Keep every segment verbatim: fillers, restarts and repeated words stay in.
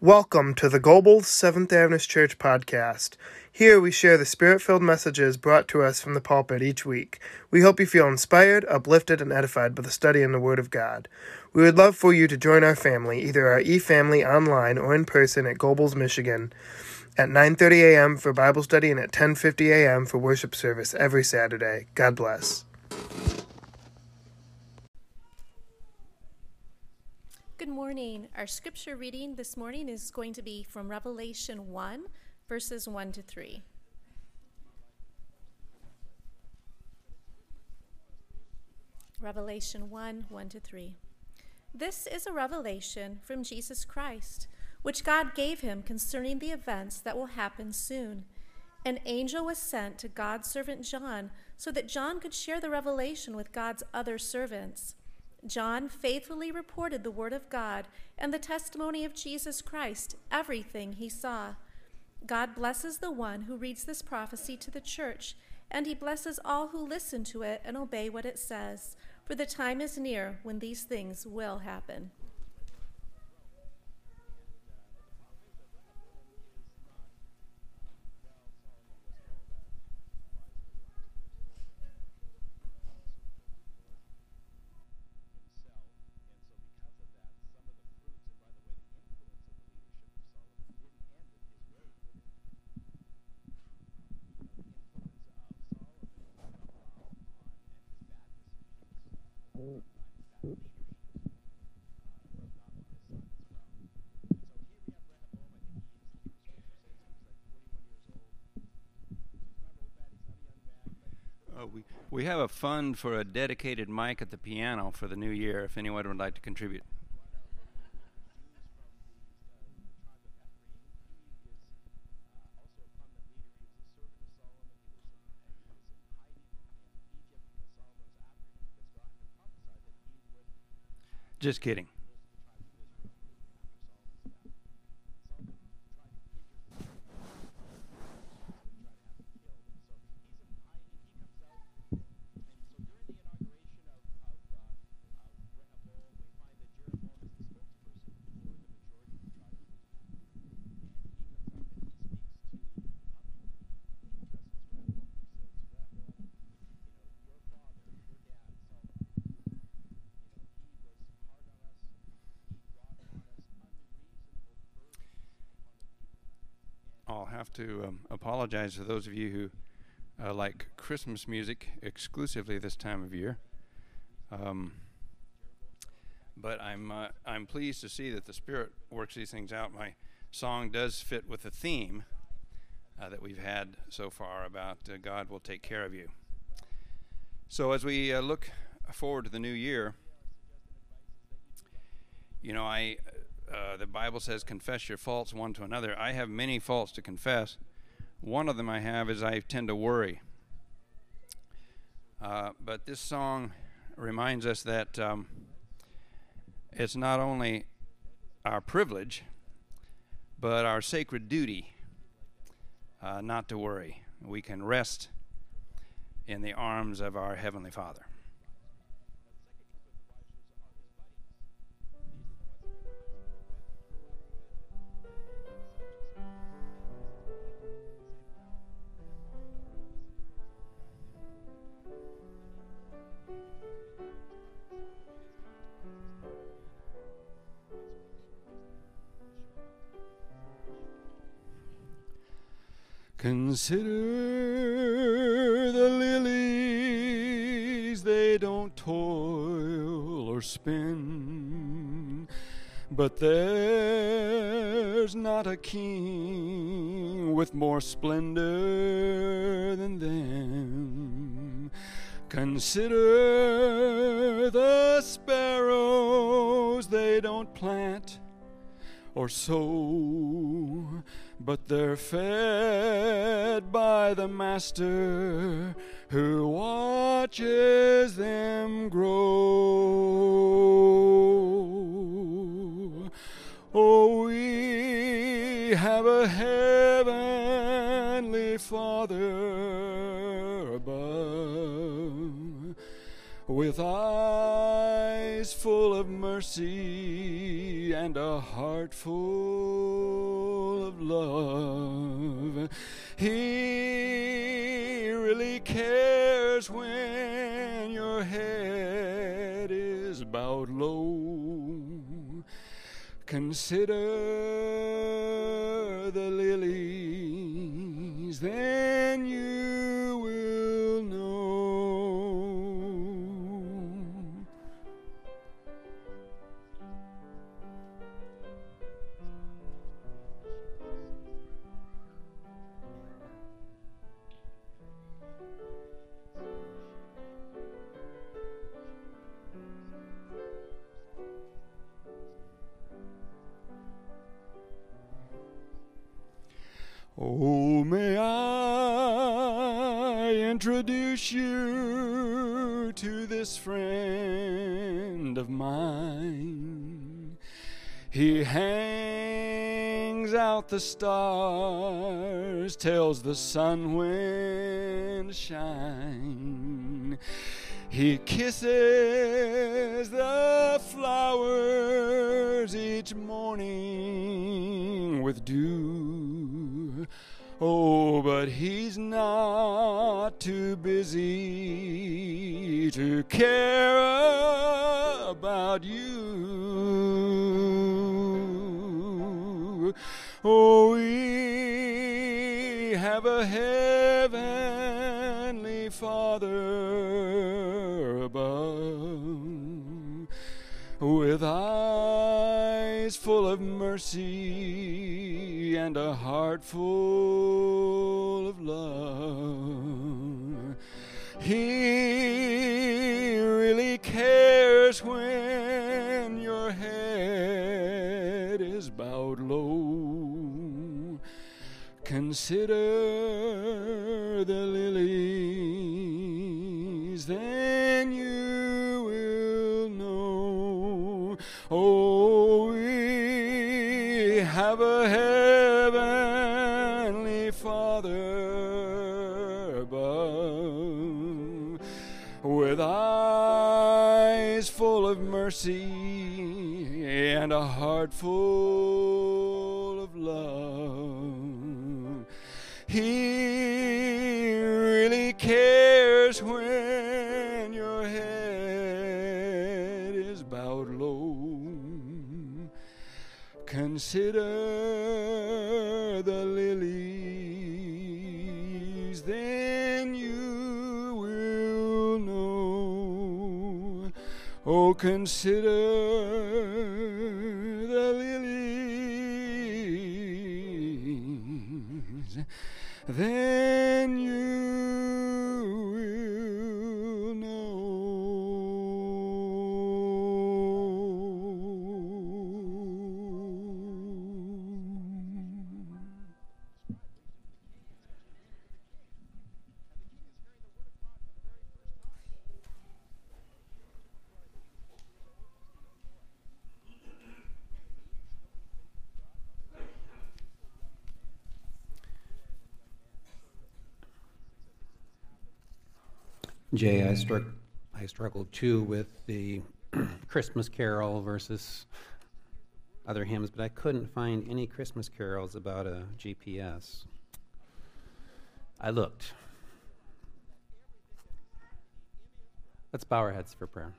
Welcome to the Gobles Seventh-day Adventist Church podcast. Here we share the spirit-filled messages brought to us from the pulpit each week. We hope you feel inspired, uplifted, and edified by the study in the Word of God. We would love for you to join our family, either our e-family online or in person at Gobles, Michigan, at nine thirty a.m. for Bible study and at ten fifty a.m. for worship service every Saturday. God bless. Good morning. Our scripture reading this morning is going to be from Revelation one, verses one to three. Revelation one, one to three. This is a revelation from Jesus Christ, which God gave him concerning the events that will happen soon. An angel was sent to God's servant John, so that John could share the revelation with God's other servants. John faithfully reported the word of God and the testimony of Jesus Christ, everything he saw. God blesses the one who reads this prophecy to the church, and he blesses all who listen to it and obey what it says, for the time is near when these things will happen. We, we have a fund for a dedicated mic at the piano for the new year, if anyone would like to contribute. Just kidding. Have to um, apologize to those of you who uh, like Christmas music exclusively this time of year, um, but I'm uh, I'm pleased to see that the Spirit works these things out. My song does fit with the theme uh, that we've had so far about uh, God will take care of you. So as we uh, look forward to the new year, you know, I. Uh, the Bible says, confess your faults one to another. I have many faults to confess. One of them I have is I tend to worry. Uh, but this song reminds us that um, it's not only our privilege, but our sacred duty uh, not to worry. We can rest in the arms of our Heavenly Father. Consider the lilies, they don't toil or spin, but there's not a king with more splendor than them. Consider the sparrows, they don't plant or sow, but they're fed by the Master who watches them grow. Oh, we have a heavenly Father above. with eyes full of mercy and a heart full of love. He really cares when your head is bowed low. Consider the lilies, then you will know. Oh, may I introduce you to this friend of mine. He hangs out the stars, tells the sun when to shine. He kisses the flowers each morning with dew. Oh, but he's not too busy to care about you. Oh, we have a heavenly Father above, with eyes full of mercy and a heart full of love. He really cares when your head is bowed low. Consider the lilies, then you will know. Oh, we have a heavenly Father above, with eyes full of mercy and a heart full of love. He really cares when your head is bowed low. Consider the lilies, then you will know. Oh, consider the lilies, then you will know. Jay, I, struck, I struggled too with the Christmas carol versus other hymns, but I couldn't find any Christmas carols about a G P S. I looked. Let's bow our heads for prayer.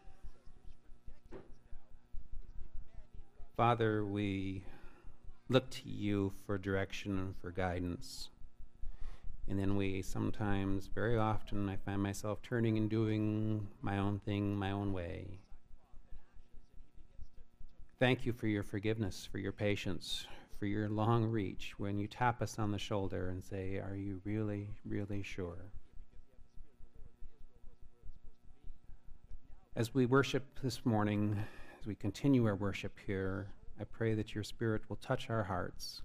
Father, we look to you for direction and for guidance. And then we sometimes, very often, I find myself turning and doing my own thing, my own way. Thank you for your forgiveness, for your patience, for your long reach when you tap us on the shoulder and say, are you really, really sure? As we worship this morning, as we continue our worship here, I pray that your Spirit will touch our hearts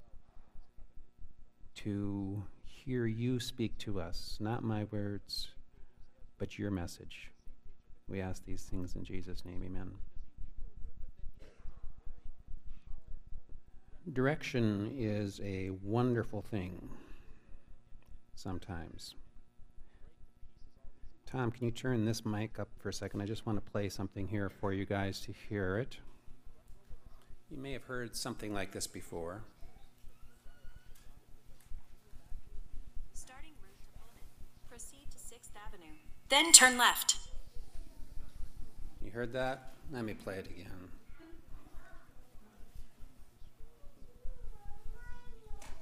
to hear you speak to us, not my words, but your message. We ask these things in Jesus' name, amen. Direction is a wonderful thing sometimes. Tom, can you turn this mic up for a second? I just want to play something here for you guys to hear it. You may have heard something like this before. Starting route opponent. Proceed to sixth avenue. Then turn left. You heard that? Let me play it again.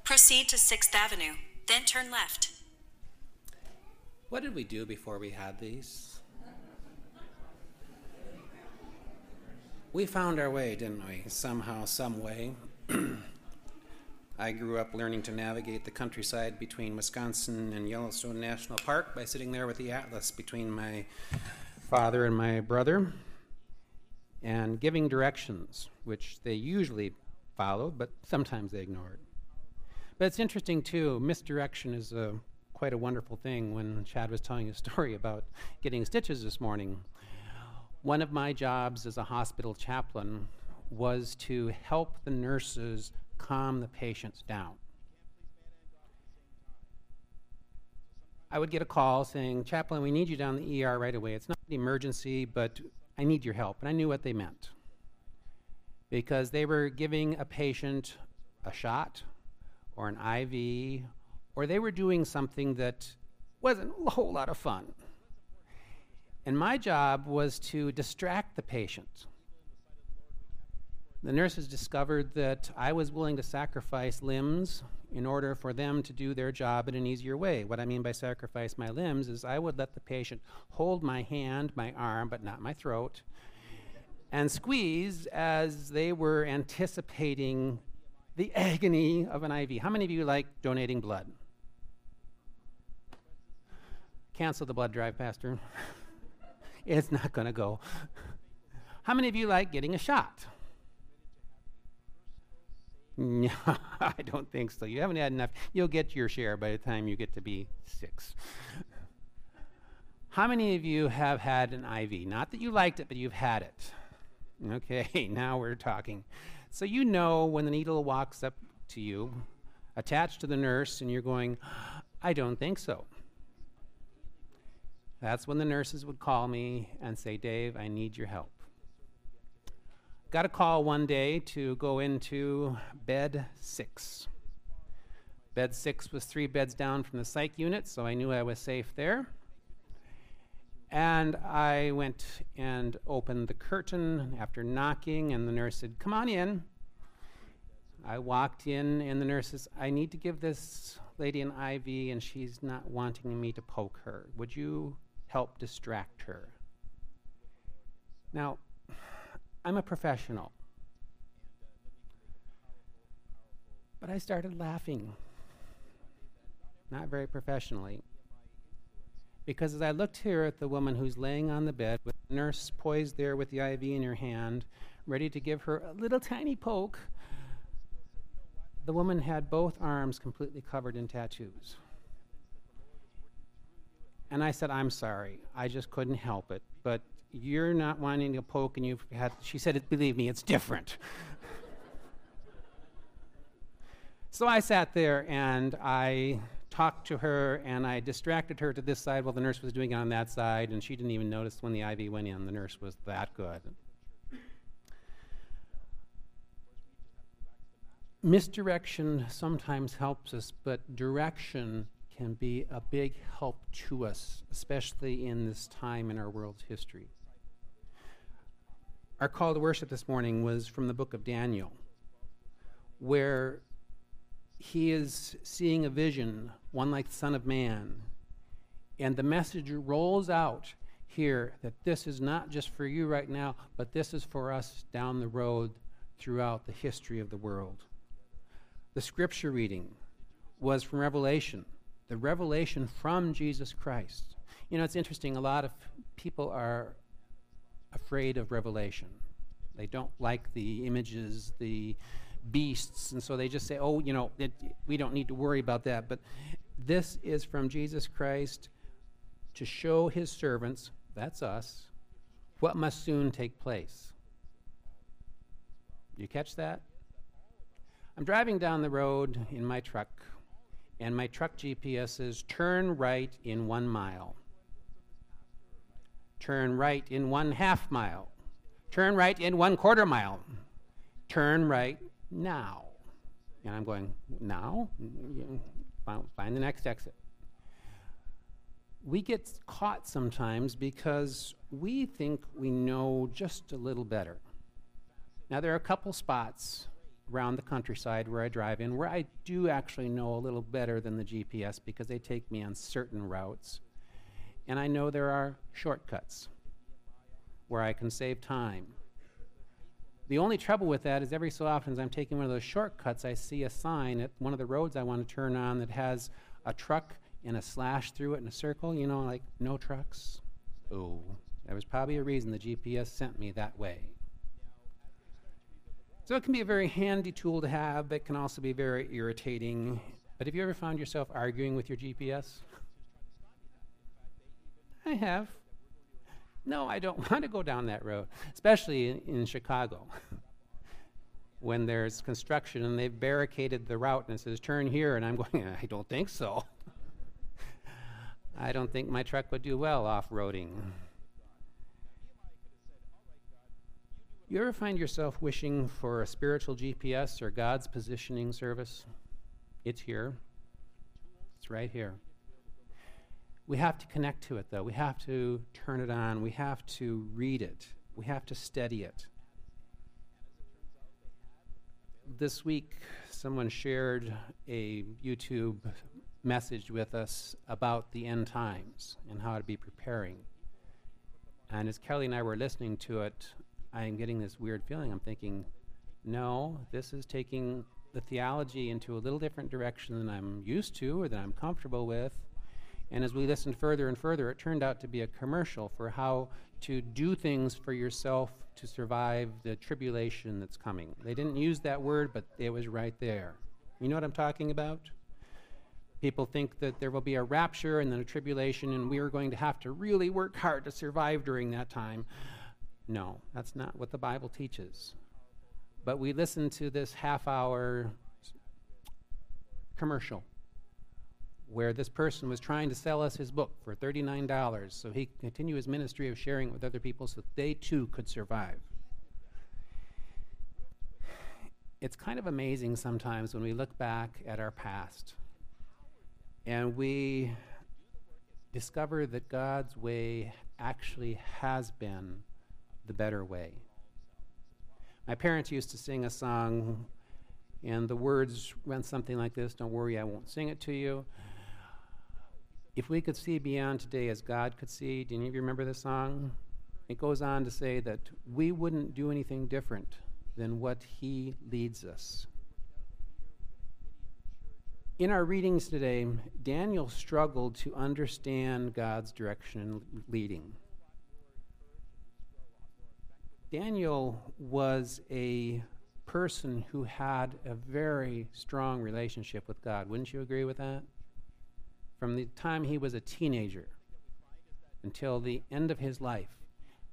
Proceed to sixth avenue, then turn left. What did we do before we had these? We found our way, didn't we? Somehow, some way. I grew up learning to navigate the countryside between Wisconsin and Yellowstone National Park by sitting there with the atlas between my father and my brother and giving directions, which they usually followed, but sometimes they ignored. But it's interesting, too, misdirection is a, quite a wonderful thing. When Chad was telling his story about getting stitches this morning, one of my jobs as a hospital chaplain was to help the nurses calm the patients down. I would get a call saying, "Chaplain, we need you down the E R right away. It's not an emergency, but I need your help." And I knew what they meant, because they were giving a patient a shot, or an I V, or they were doing something that wasn't a whole lot of fun. And my job was to distract the patient. The nurses discovered that I was willing to sacrifice limbs in order for them to do their job in an easier way. What I mean by sacrifice my limbs is I would let the patient hold my hand, my arm, but not my throat, and squeeze as they were anticipating the agony of an I V. How many of you like donating blood? Cancel the blood drive, Pastor. It's not going to go. How many of you like getting a shot? No, I don't think so. You haven't had enough. You'll get your share by the time you get to be six. How many of you have had an I V? Not that you liked it, but you've had it. Okay, now we're talking. So you know when the needle walks up to you, attached to the nurse, and you're going, "I don't think so." That's when the nurses would call me and say, "Dave, I need your help." Got a call one day to go into bed six. Bed six was three beds down from the psych unit, so I knew I was safe there. And I went and opened the curtain after knocking, and the nurse said, "Come on in." I walked in, and the nurse says, "I need to give this lady an I V, and she's not wanting me to poke her. Would you help distract her?" Now, I'm a professional, but I started laughing, not very professionally. Because as I looked here at the woman who's laying on the bed with the nurse poised there with the I V in her hand, ready to give her a little tiny poke, the woman had both arms completely covered in tattoos. And I said, "I'm sorry, I just couldn't help it, but you're not wanting to poke and you've had..." She said, "Believe me, it's different." So I sat there and I talked to her, and I distracted her to this side while the nurse was doing it on that side, and she didn't even notice when the I V went in. The nurse was that good. Misdirection sometimes helps us, but direction can be a big help to us, especially in this time in our world's history. Our call to worship this morning was from the book of Daniel, where he is seeing a vision, one like the Son of Man. And the message rolls out here that this is not just for you right now, but this is for us down the road throughout the history of the world. The scripture reading was from Revelation, the revelation from Jesus Christ. You know, it's interesting, a lot of people are afraid of Revelation. They don't like the images, the beasts, and so they just say, "Oh, you know, it, we don't need to worry about that." But this is from Jesus Christ to show his servants, that's us, what must soon take place. You catch that? I'm driving down the road in my truck, and my truck G P S says, "Turn right in one mile." Turn right in one half mile. Turn right in one quarter mile. Turn right now. And I'm going, now? Find the next exit. We get caught sometimes because we think we know just a little better. Now, there are a couple spots around the countryside where I drive in where I do actually know a little better than the G P S because they take me on certain routes. And I know there are shortcuts where I can save time. The only trouble with that is every so often as I'm taking one of those shortcuts, I see a sign at one of the roads I want to turn on that has a truck and a slash through it in a circle, you know, like no trucks. Oh, there was probably a reason the G P S sent me that way. So it can be a very handy tool to have, but it can also be very irritating. But have you ever found yourself arguing with your G P S? I have. No, I don't want to go down that road, especially in, in Chicago when there's construction and they've barricaded the route and it says, turn here, and I'm going, I don't think so. I don't think my truck would do well off-roading. You ever find yourself wishing for a spiritual G P S or God's positioning service? It's here. It's right here. We have to connect to it, though. We have to turn it on. We have to read it. We have to study it. This week, someone shared a YouTube message with us about the end times and how to be preparing. And as Kelly and I were listening to it, I am getting this weird feeling. I'm thinking, no, this is taking the theology into a little different direction than I'm used to or that I'm comfortable with. And as we listened further and further, it turned out to be a commercial for how to do things for yourself to survive the tribulation that's coming. They didn't use that word, but it was right there. You know what I'm talking about? People think that there will be a rapture and then a tribulation, and we are going to have to really work hard to survive during that time. No, that's not what the Bible teaches. But we listened to this half-hour commercial where this person was trying to sell us his book for thirty-nine dollars so he could continue his ministry of sharing with other people so that they too could survive. It's kind of amazing sometimes when we look back at our past and we discover that God's way actually has been the better way. My parents used to sing a song, and the words went something like this: don't worry, I won't sing it to you. If we could see beyond today as God could see, do any of you remember this song? It goes on to say that we wouldn't do anything different than what He leads us. In our readings today, Daniel struggled to understand God's direction and leading. Daniel was a person who had a very strong relationship with God. Wouldn't you agree with that? From the time he was a teenager until the end of his life,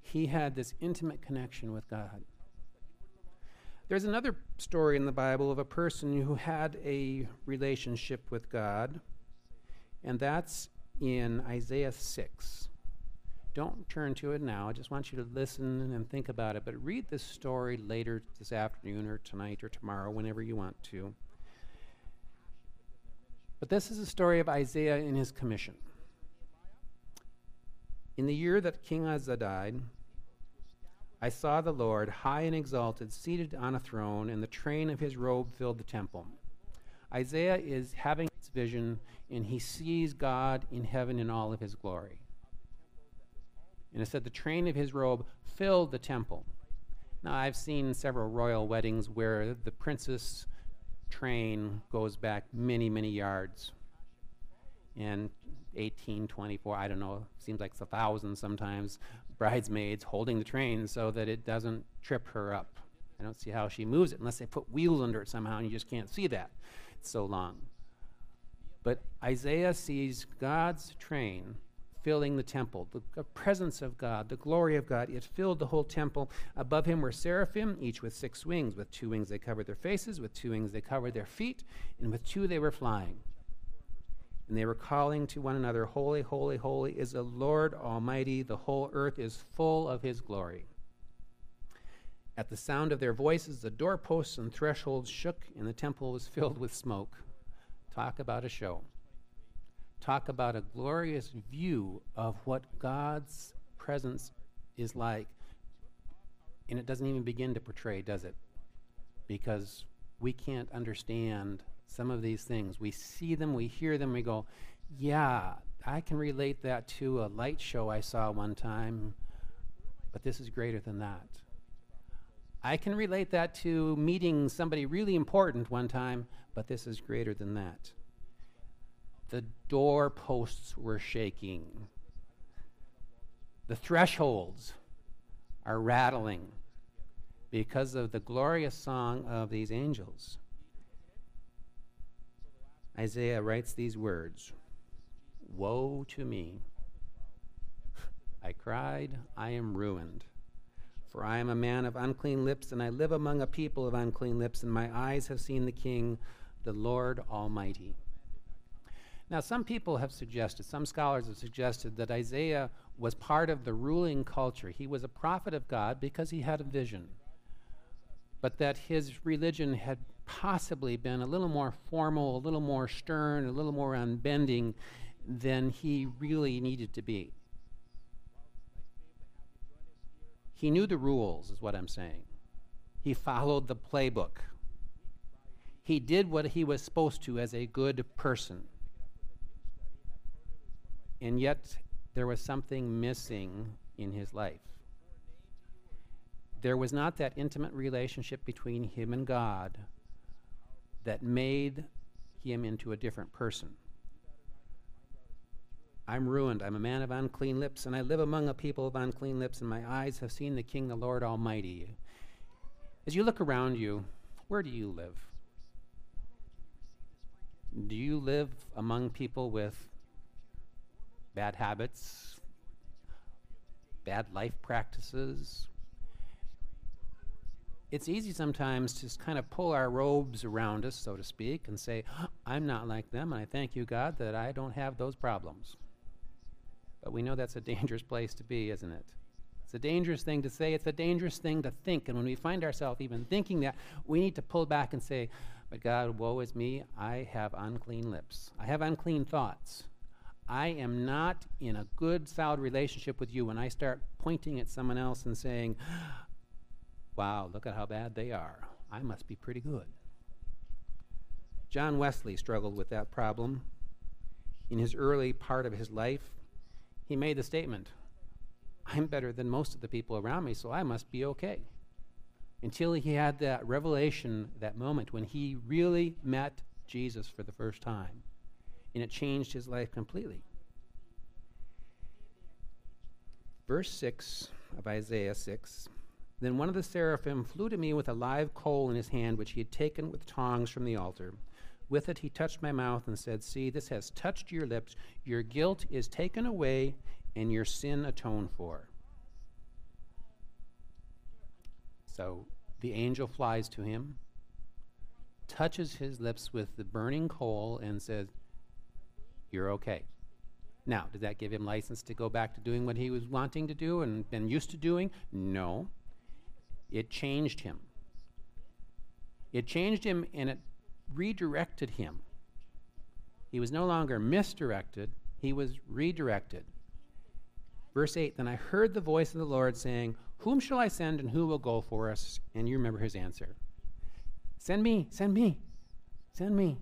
he had this intimate connection with God. There's another story in the Bible of a person who had a relationship with God, and that's in Isaiah six. Don't turn to it now. I just want you to listen and think about it, but read this story later this afternoon or tonight or tomorrow, whenever you want to. But this is a story of Isaiah and his commission. In the year that King Uzziah died, I saw the Lord, high and exalted, seated on a throne, and the train of his robe filled the temple. Isaiah is having this vision, and he sees God in heaven in all of his glory. And it said the train of his robe filled the temple. Now, I've seen several royal weddings where the princess train goes back many, many yards. And eighteen, twenty-four, I don't know, seems like it's a thousand sometimes, bridesmaids holding the train so that it doesn't trip her up. I don't see how she moves it unless they put wheels under it somehow, and you just can't see that. It's so long. But Isaiah sees God's train filling the temple, the, the presence of God, the glory of God. It filled the whole temple. Above him were seraphim, each with six wings. With two wings they covered their faces, with two wings they covered their feet, and with two they were flying. And they were calling to one another, "Holy, holy, holy is the Lord Almighty. The whole earth is full of his glory." At the sound of their voices, the doorposts and thresholds shook, and the temple was filled with smoke. Talk about a show. Talk about a glorious view of what God's presence is like. And it doesn't even begin to portray, does it? Because we can't understand some of these things. We see them, we hear them, we go, yeah, I can relate that to a light show I saw one time, but this is greater than that. I can relate that to meeting somebody really important one time, but this is greater than that. The doorposts were shaking. The thresholds are rattling because of the glorious song of these angels. Isaiah writes these words, "Woe to me! I cried, I am ruined. For I am a man of unclean lips, and I live among a people of unclean lips, and my eyes have seen the King, the Lord Almighty." Now, some people have suggested, some scholars have suggested that Isaiah was part of the ruling culture. He was a prophet of God because he had a vision, but that his religion had possibly been a little more formal, a little more stern, a little more unbending than he really needed to be. He knew the rules, is what I'm saying. He followed the playbook. He did what he was supposed to as a good person. And yet, there was something missing in his life. There was not that intimate relationship between him and God that made him into a different person. I'm ruined. I'm a man of unclean lips, and I live among a people of unclean lips, and my eyes have seen the King, the Lord Almighty. As you look around you, where do you live? Do you live among people with bad habits, bad life practices? It's easy sometimes to just kind of pull our robes around us, so to speak, and say, I'm not like them, and I thank you, God, that I don't have those problems. But we know that's a dangerous place to be, isn't it? It's a dangerous thing to say. It's a dangerous thing to think. And when we find ourselves even thinking that, we need to pull back and say, but God, woe is me. I have unclean lips. I have unclean thoughts. I am not in a good, solid relationship with you when I start pointing at someone else and saying, wow, look at how bad they are. I must be pretty good. John Wesley struggled with that problem. In his early part of his life, he made the statement, I'm better than most of the people around me, so I must be okay. Until he had that revelation, that moment when he really met Jesus for the first time. And it changed his life completely. Verse six of Isaiah six, "Then one of the seraphim flew to me with a live coal in his hand, which he had taken with tongs from the altar. With it he touched my mouth and said, 'See, this has touched your lips. Your guilt is taken away and your sin atoned for.'" So the angel flies to him, touches his lips with the burning coal, and says, "You're okay." Now, did that give him license to go back to doing what he was wanting to do and been used to doing? No. It changed him. It changed him and it redirected him. He was no longer misdirected, he was redirected. Verse eight, "Then I heard the voice of the Lord saying, 'Whom shall I send and who will go for us?'" And you remember his answer. Send me, send me, send me.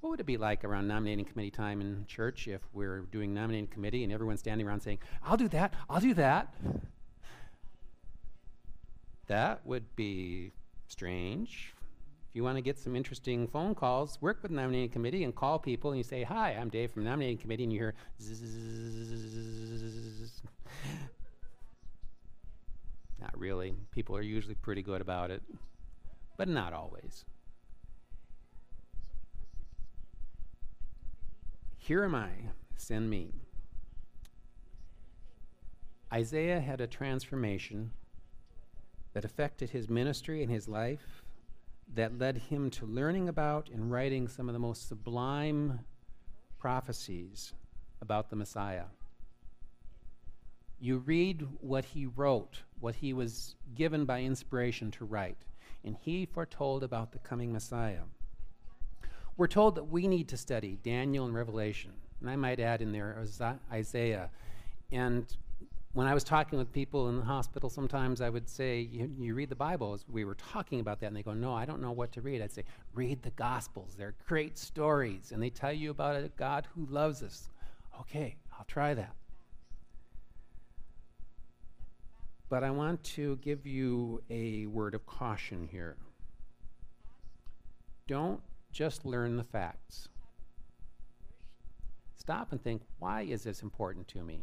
What would it be like around nominating committee time in church if we're doing nominating committee and everyone's standing around saying, I'll do that, I'll do that? That would be strange. If you want to get some interesting phone calls, work with the nominating committee and call people and you say, hi, I'm Dave from the nominating committee, and you hear zzzz. Not really. People are usually pretty good about it, but not always. Here am I, send me. Isaiah had a transformation that affected his ministry and his life, that led him to learning about and writing some of the most sublime prophecies about the Messiah. You read what he wrote, what he was given by inspiration to write, and he foretold about the coming Messiah. We're told that we need to study Daniel and Revelation, and I might add in there Isaiah. And when I was talking with people in the hospital, sometimes I would say, you, you read the Bible, as we were talking about that, and they go, no, I don't know what to read. I'd say, read the Gospels. They're great stories, and they tell you about a God who loves us. Okay, I'll try that. But I want to give you a word of caution here. Don't just learn the facts. Stop and think, why is this important to me?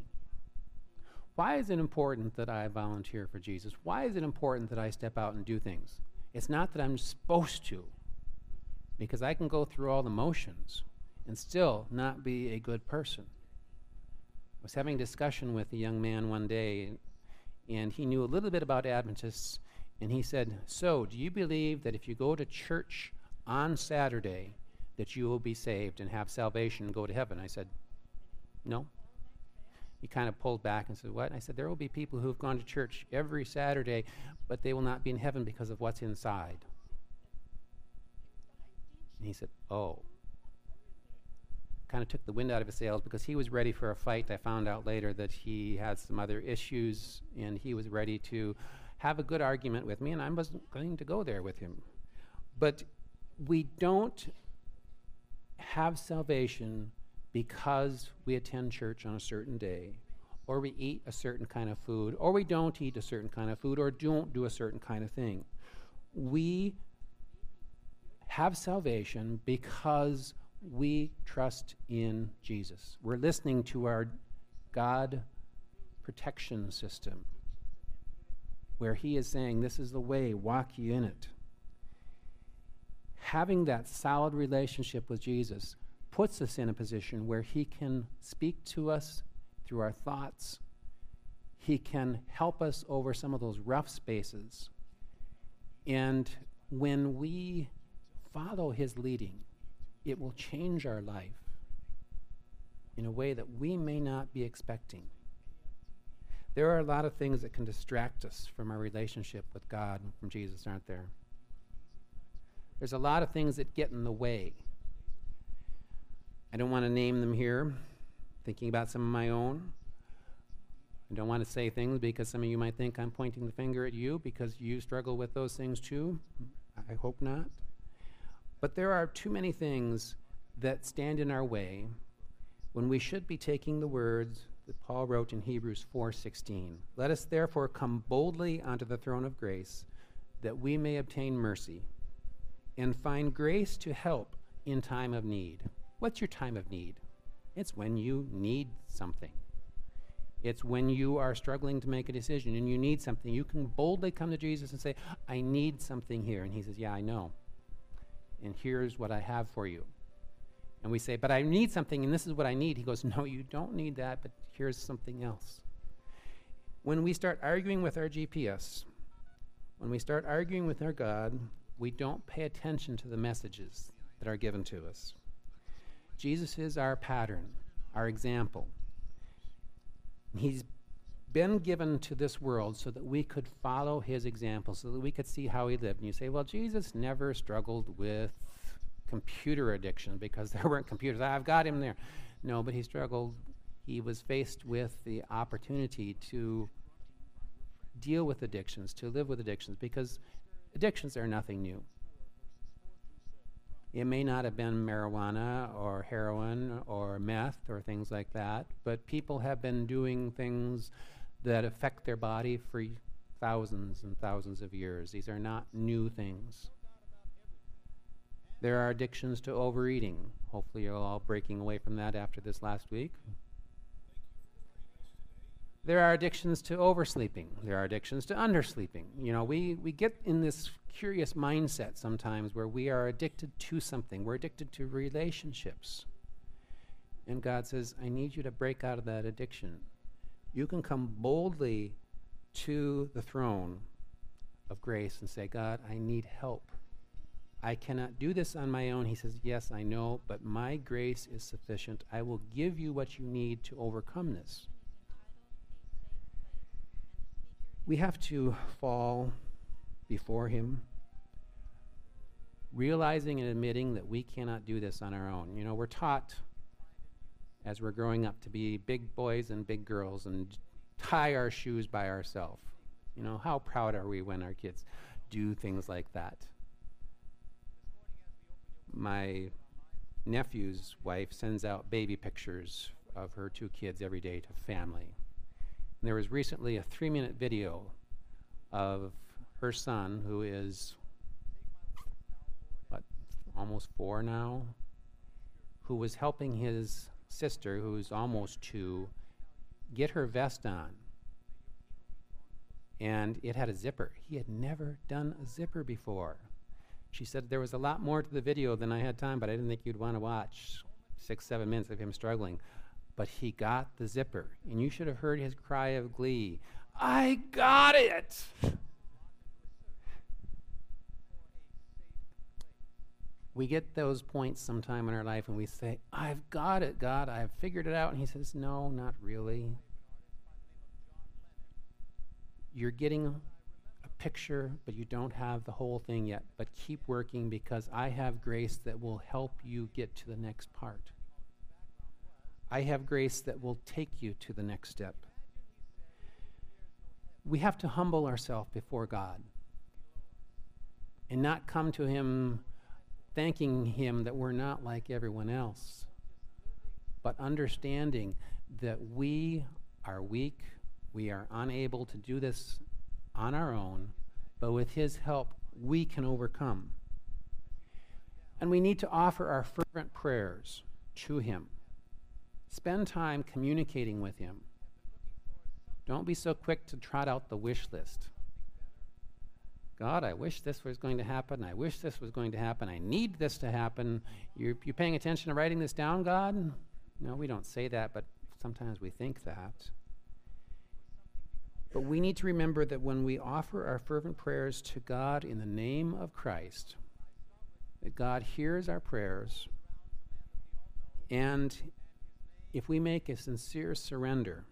Why is it important that I volunteer for Jesus? Why is it important that I step out and do things? It's not that I'm supposed to, because I can go through all the motions and still not be a good person. I was having a discussion with a young man one day, and he knew a little bit about Adventists, and he said, so, do you believe that if you go to church on Saturday that you will be saved and have salvation and go to heaven? I said, no. He kind of pulled back and said, what? And I said, there will be people who have gone to church every Saturday, but they will not be in heaven because of what's inside. And he said, oh. Kind of took the wind out of his sails, because he was ready for a fight. I found out later that he had some other issues, and he was ready to have a good argument with me, and I wasn't going to go there with him. But we don't have salvation because we attend church on a certain day, or we eat a certain kind of food, or we don't eat a certain kind of food, or don't do a certain kind of thing. We have salvation because we trust in Jesus. We're listening to our God protection system, where he is saying, this is the way, walk ye in it. Having that solid relationship with Jesus puts us in a position where he can speak to us through our thoughts. He can help us over some of those rough spaces. And when we follow his leading, it will change our life in a way that we may not be expecting. There are a lot of things that can distract us from our relationship with God and from Jesus, aren't there? There's a lot of things that get in the way. I don't want to name them here, thinking about some of my own. I don't want to say things because some of you might think I'm pointing the finger at you because you struggle with those things too. I hope not. But there are too many things that stand in our way when we should be taking the words that Paul wrote in Hebrews four sixteen. Let us therefore come boldly onto the throne of grace, that we may obtain mercy and find grace to help in time of need. What's your time of need? It's when you need something. It's when you are struggling to make a decision and you need something. You can boldly come to Jesus and say, I need something here. And he says, yeah, I know. And here's what I have for you. And we say, but I need something, and this is what I need. He goes, no, you don't need that, but here's something else. When we start arguing with our G P S, when we start arguing with our God, we don't pay attention to the messages that are given to us. Jesus is our pattern, our example. He's been given to this world so that we could follow his example, so that we could see how he lived. And you say, well, Jesus never struggled with computer addiction because there weren't computers. I've got him there. No, but he struggled. He was faced with the opportunity to deal with addictions, to live with addictions, because addictions are nothing new. It may not have been marijuana or heroin or meth or things like that, but people have been doing things that affect their body for thousands and thousands of years. These are not new things. There are addictions to overeating. Hopefully you're all breaking away from that after this last week. There are addictions to oversleeping. There are addictions to undersleeping. You know, we, we get in this curious mindset sometimes where we are addicted to something. We're addicted to relationships. And God says, I need you to break out of that addiction. You can come boldly to the throne of grace and say, God, I need help. I cannot do this on my own. He says, yes, I know, but my grace is sufficient. I will give you what you need to overcome this. We have to fall before him, realizing and admitting that we cannot do this on our own. You know, we're taught as we're growing up to be big boys and big girls and tie our shoes by ourselves. You know, how proud are we when our kids do things like that? My nephew's wife sends out baby pictures of her two kids every day to family. And there was recently a three-minute video of her son, who is what, almost four now, who was helping his sister, who's almost two, get her vest on. And it had a zipper. He had never done a zipper before. She said there was a lot more to the video than I had time, but I didn't think you'd want to watch six, seven minutes of him struggling. But he got the zipper, and you should have heard his cry of glee. I got it! We get those points sometime in our life when we say, I've got it, God, I've figured it out. And he says, no, not really. You're getting picture, but you don't have the whole thing yet, but keep working, because I have grace that will help you get to the next part. I have grace that will take you to the next step. We have to humble ourselves before God and not come to him thanking him that we're not like everyone else, but understanding that we are weak, we are unable to do this on our own, but with his help we can overcome. And we need to offer our fervent prayers to him. Spend time communicating with him. Don't be so quick to trot out the wish list. God, I wish this was going to happen. I wish this was going to happen. I need this to happen. You're, you're paying attention to writing this down, God? No, we don't say that, but sometimes we think that. But we need to remember that when we offer our fervent prayers to God in the name of Christ, that God hears our prayers, and if we make a sincere surrender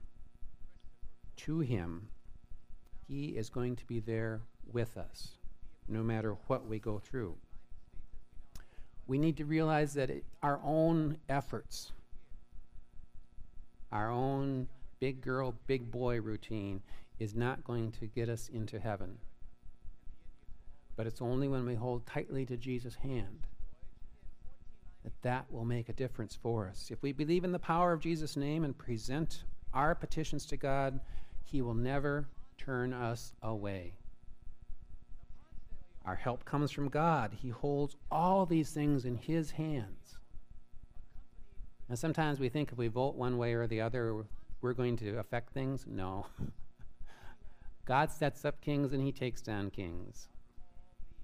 to him, he is going to be there with us, no matter what we go through. We need to realize that it, our own efforts, our own big girl, big boy routine is not going to get us into heaven. But it's only when we hold tightly to Jesus' hand that that will make a difference for us. If we believe in the power of Jesus' name and present our petitions to God, he will never turn us away. Our help comes from God. He holds all these things in his hands. And sometimes we think if we vote one way or the other, we're going to affect things? No. God sets up kings and he takes down kings.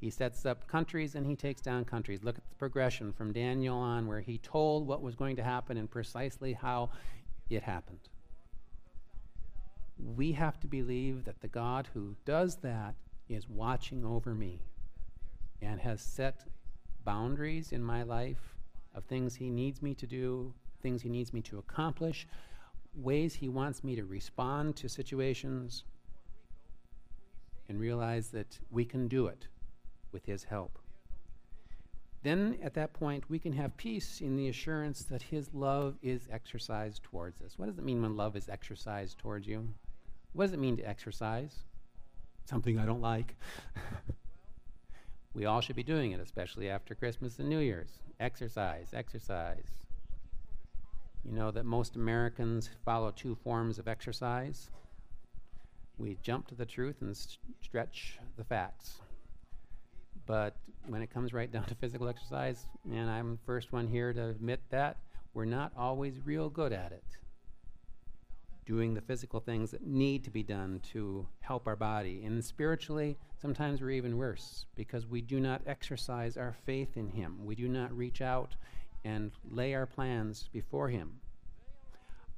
He sets up countries and he takes down countries. Look at the progression from Daniel on, where he told what was going to happen and precisely how it happened. We have to believe that the God who does that is watching over me and has set boundaries in my life of things he needs me to do, things he needs me to accomplish, ways he wants me to respond to situations, and realize that we can do it with his help. Then at that point we can have peace in the assurance that his love is exercised towards us. What does it mean when love is exercised towards you? What does it mean to exercise? Something I don't like. We all should be doing it, especially after Christmas and New Year's. Exercise, exercise. You know that most Americans follow two forms of exercise. We jump to the truth and st- stretch the facts. But when it comes right down to physical exercise, and I'm the first one here to admit that, we're not always real good at it. Doing the physical things that need to be done to help our body. And spiritually, sometimes we're even worse, because we do not exercise our faith in him. We do not reach out and lay our plans before him.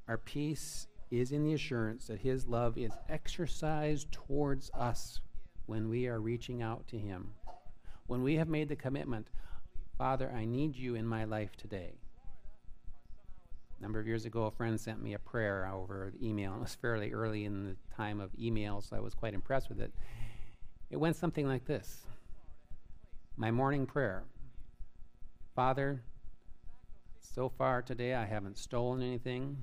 Our peace is in the assurance that his love is exercised towards us when we are reaching out to him, when we have made the commitment, Father, I need you in my life today. A number of years ago, a friend sent me a prayer over email. It was fairly early in the time of email, so I was quite impressed with it. It went something like this. My morning prayer. Father, so far today I haven't stolen anything.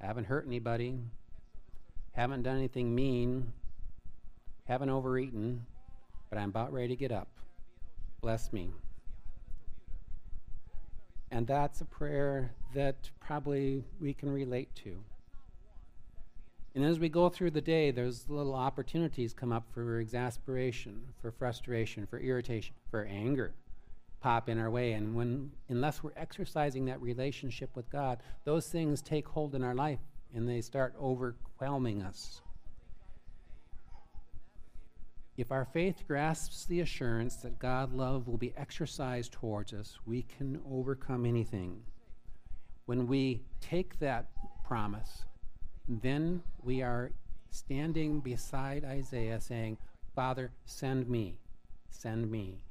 I haven't hurt anybody. Haven't done anything mean. Haven't overeaten. But I'm about ready to get up. Bless me. And that's a prayer that probably we can relate to. And as we go through the day, there's little opportunities come up for exasperation, for frustration, for irritation, for anger pop in our way. And when, unless we're exercising that relationship with God, those things take hold in our life and they start overwhelming us. If our faith grasps the assurance that God's love will be exercised towards us, we can overcome anything. When we take that promise, then we are standing beside Isaiah saying, Father, send me, send me.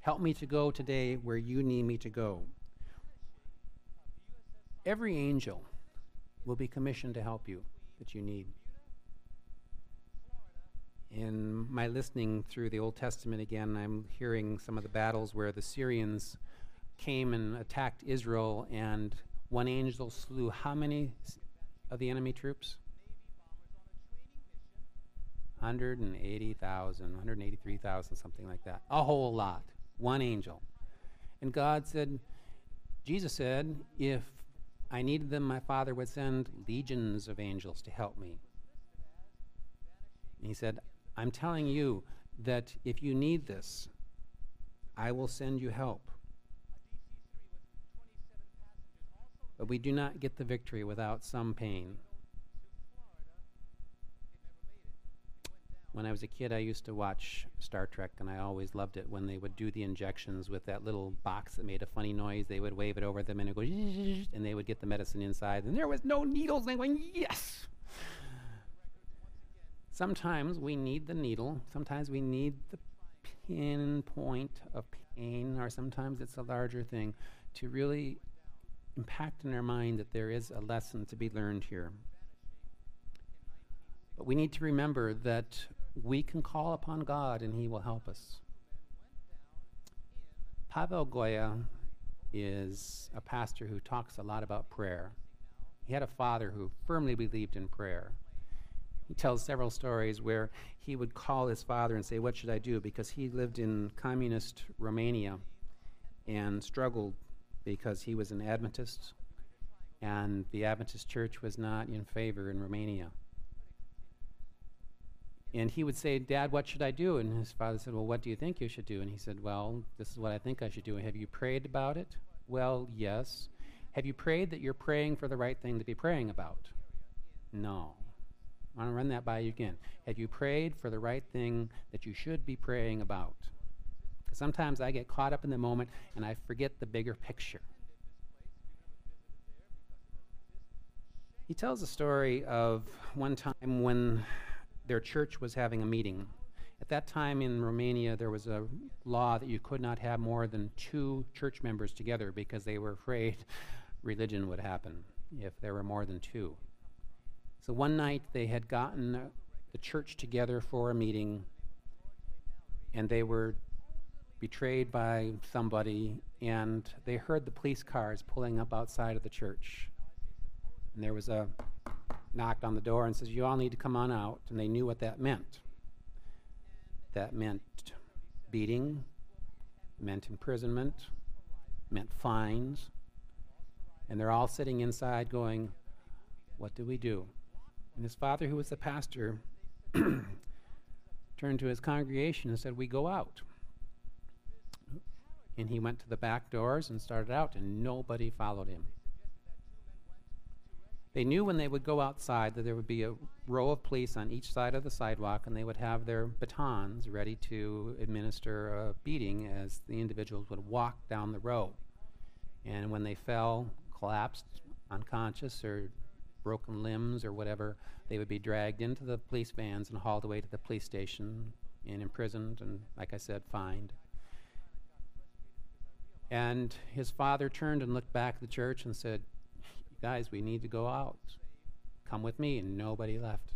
Help me to go today where you need me to go. Every angel will be commissioned to help you that you need. In my listening through the Old Testament again, I'm hearing some of the battles where the Syrians came and attacked Israel, and one angel slew how many of the enemy troops? one hundred eighty thousand, one hundred eighty-three thousand, something like that. A whole lot. One angel. And God said, Jesus said, if I needed them, my Father would send legions of angels to help me. And he said, I'm telling you that if you need this, I will send you help. But we do not get the victory without some pain. When I was a kid, I used to watch Star Trek, and I always loved it when they would do the injections with that little box that made a funny noise. They would wave it over them, and it would go, and they would get the medicine inside, and there was no needles. They went, yes! Sometimes we need the needle. Sometimes we need the pinpoint of pain, or sometimes it's a larger thing, to really impact in our mind that there is a lesson to be learned here. But we need to remember that we can call upon God and he will help us. Pavel Goya is a pastor who talks a lot about prayer. He had a father who firmly believed in prayer. He tells several stories where he would call his father and say, what should I do? Because he lived in communist Romania and struggled because he was an Adventist, and the Adventist church was not in favor in Romania. And he would say, Dad, what should I do? And his father said, well, what do you think you should do? And he said, well, this is what I think I should do. Have you prayed about it? Well, yes. Have you prayed that you're praying for the right thing to be praying about? No. I want to run that by you again. Have you prayed for the right thing that you should be praying about? Because sometimes I get caught up in the moment and I forget the bigger picture. He tells a story of one time when their church was having a meeting. At that time in Romania, there was a law that you could not have more than two church members together because they were afraid religion would happen if there were more than two. So one night they had gotten uh, the church together for a meeting, and they were betrayed by somebody, and they heard the police cars pulling up outside of the church. And there was a knock on the door and says, you all need to come on out, and they knew what that meant. That meant beating, meant imprisonment, meant fines, and they're all sitting inside going, what do we do? And his father, who was the pastor, turned to his congregation and said, we go out. And he went to the back doors and started out, and nobody followed him. They knew when they would go outside that there would be a row of police on each side of the sidewalk, and they would have their batons ready to administer a beating as the individuals would walk down the row. And when they fell, collapsed, unconscious, or broken limbs or whatever, they would be dragged into the police vans and hauled away to the police station and imprisoned and, like I said, fined. And his father turned and looked back at the church and said, "You guys, we need to go out. Come with me." And nobody left.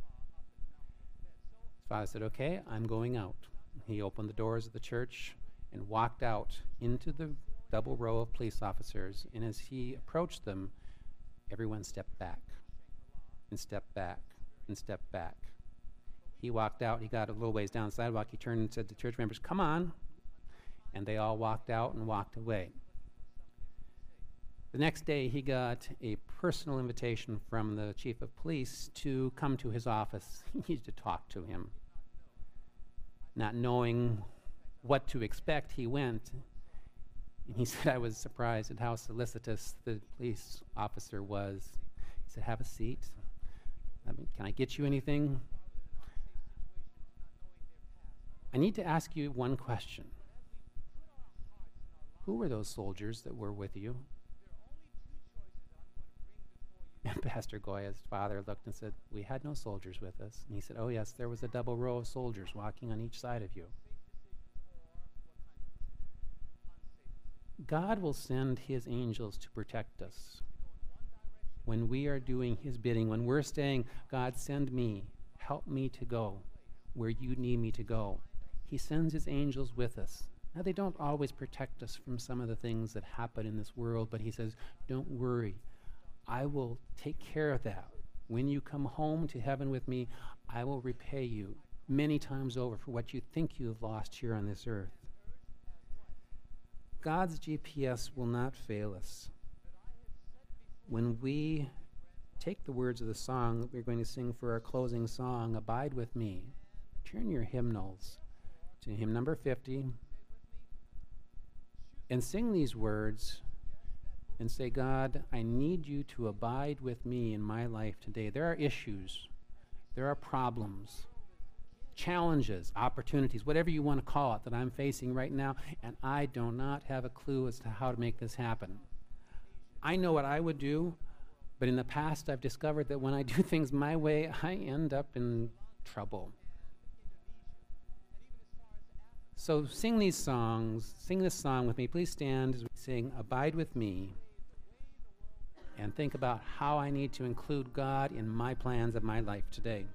His father said, "Okay, I'm going out." He opened the doors of the church and walked out into the double row of police officers. And as he approached them, everyone stepped back and stepped back and stepped back. He walked out. He got a little ways down the sidewalk. He turned and said to church members, "Come on." And they all walked out and walked away. The next day, he got a personal invitation from the chief of police to come to his office. He needed to talk to him. Not knowing what to expect, he went. And he said, "I was surprised at how solicitous the police officer was." He said, "Have a seat. I mean, can I get you anything? I need to ask you one question. Who were those soldiers that were with you?" And Pastor Goya's father looked and said, "We had no soldiers with us." And he said, "Oh yes, there was a double row of soldiers walking on each side of you." God will send his angels to protect us when we are doing his bidding, when we're saying, "God, send me, help me to go where you need me to go." He sends his angels with us. Now, they don't always protect us from some of the things that happen in this world, but he says, "Don't worry. I will take care of that. When you come home to heaven with me, I will repay you many times over for what you think you have lost here on this earth." God's G P S will not fail us. When we take the words of the song that we're going to sing for our closing song, "Abide With Me," turn your hymnals to hymn number fifty and sing these words and say, "God, I need you to abide with me in my life today." There are issues, there are problems, challenges, opportunities, whatever you want to call it, that I'm facing right now, and I do not have a clue as to how to make this happen. I know what I would do, but in the past I've discovered that when I do things my way, I end up in trouble. So sing these songs, sing this song with me. Please stand as we sing "Abide With Me," and think about how I need to include God in my plans of my life today.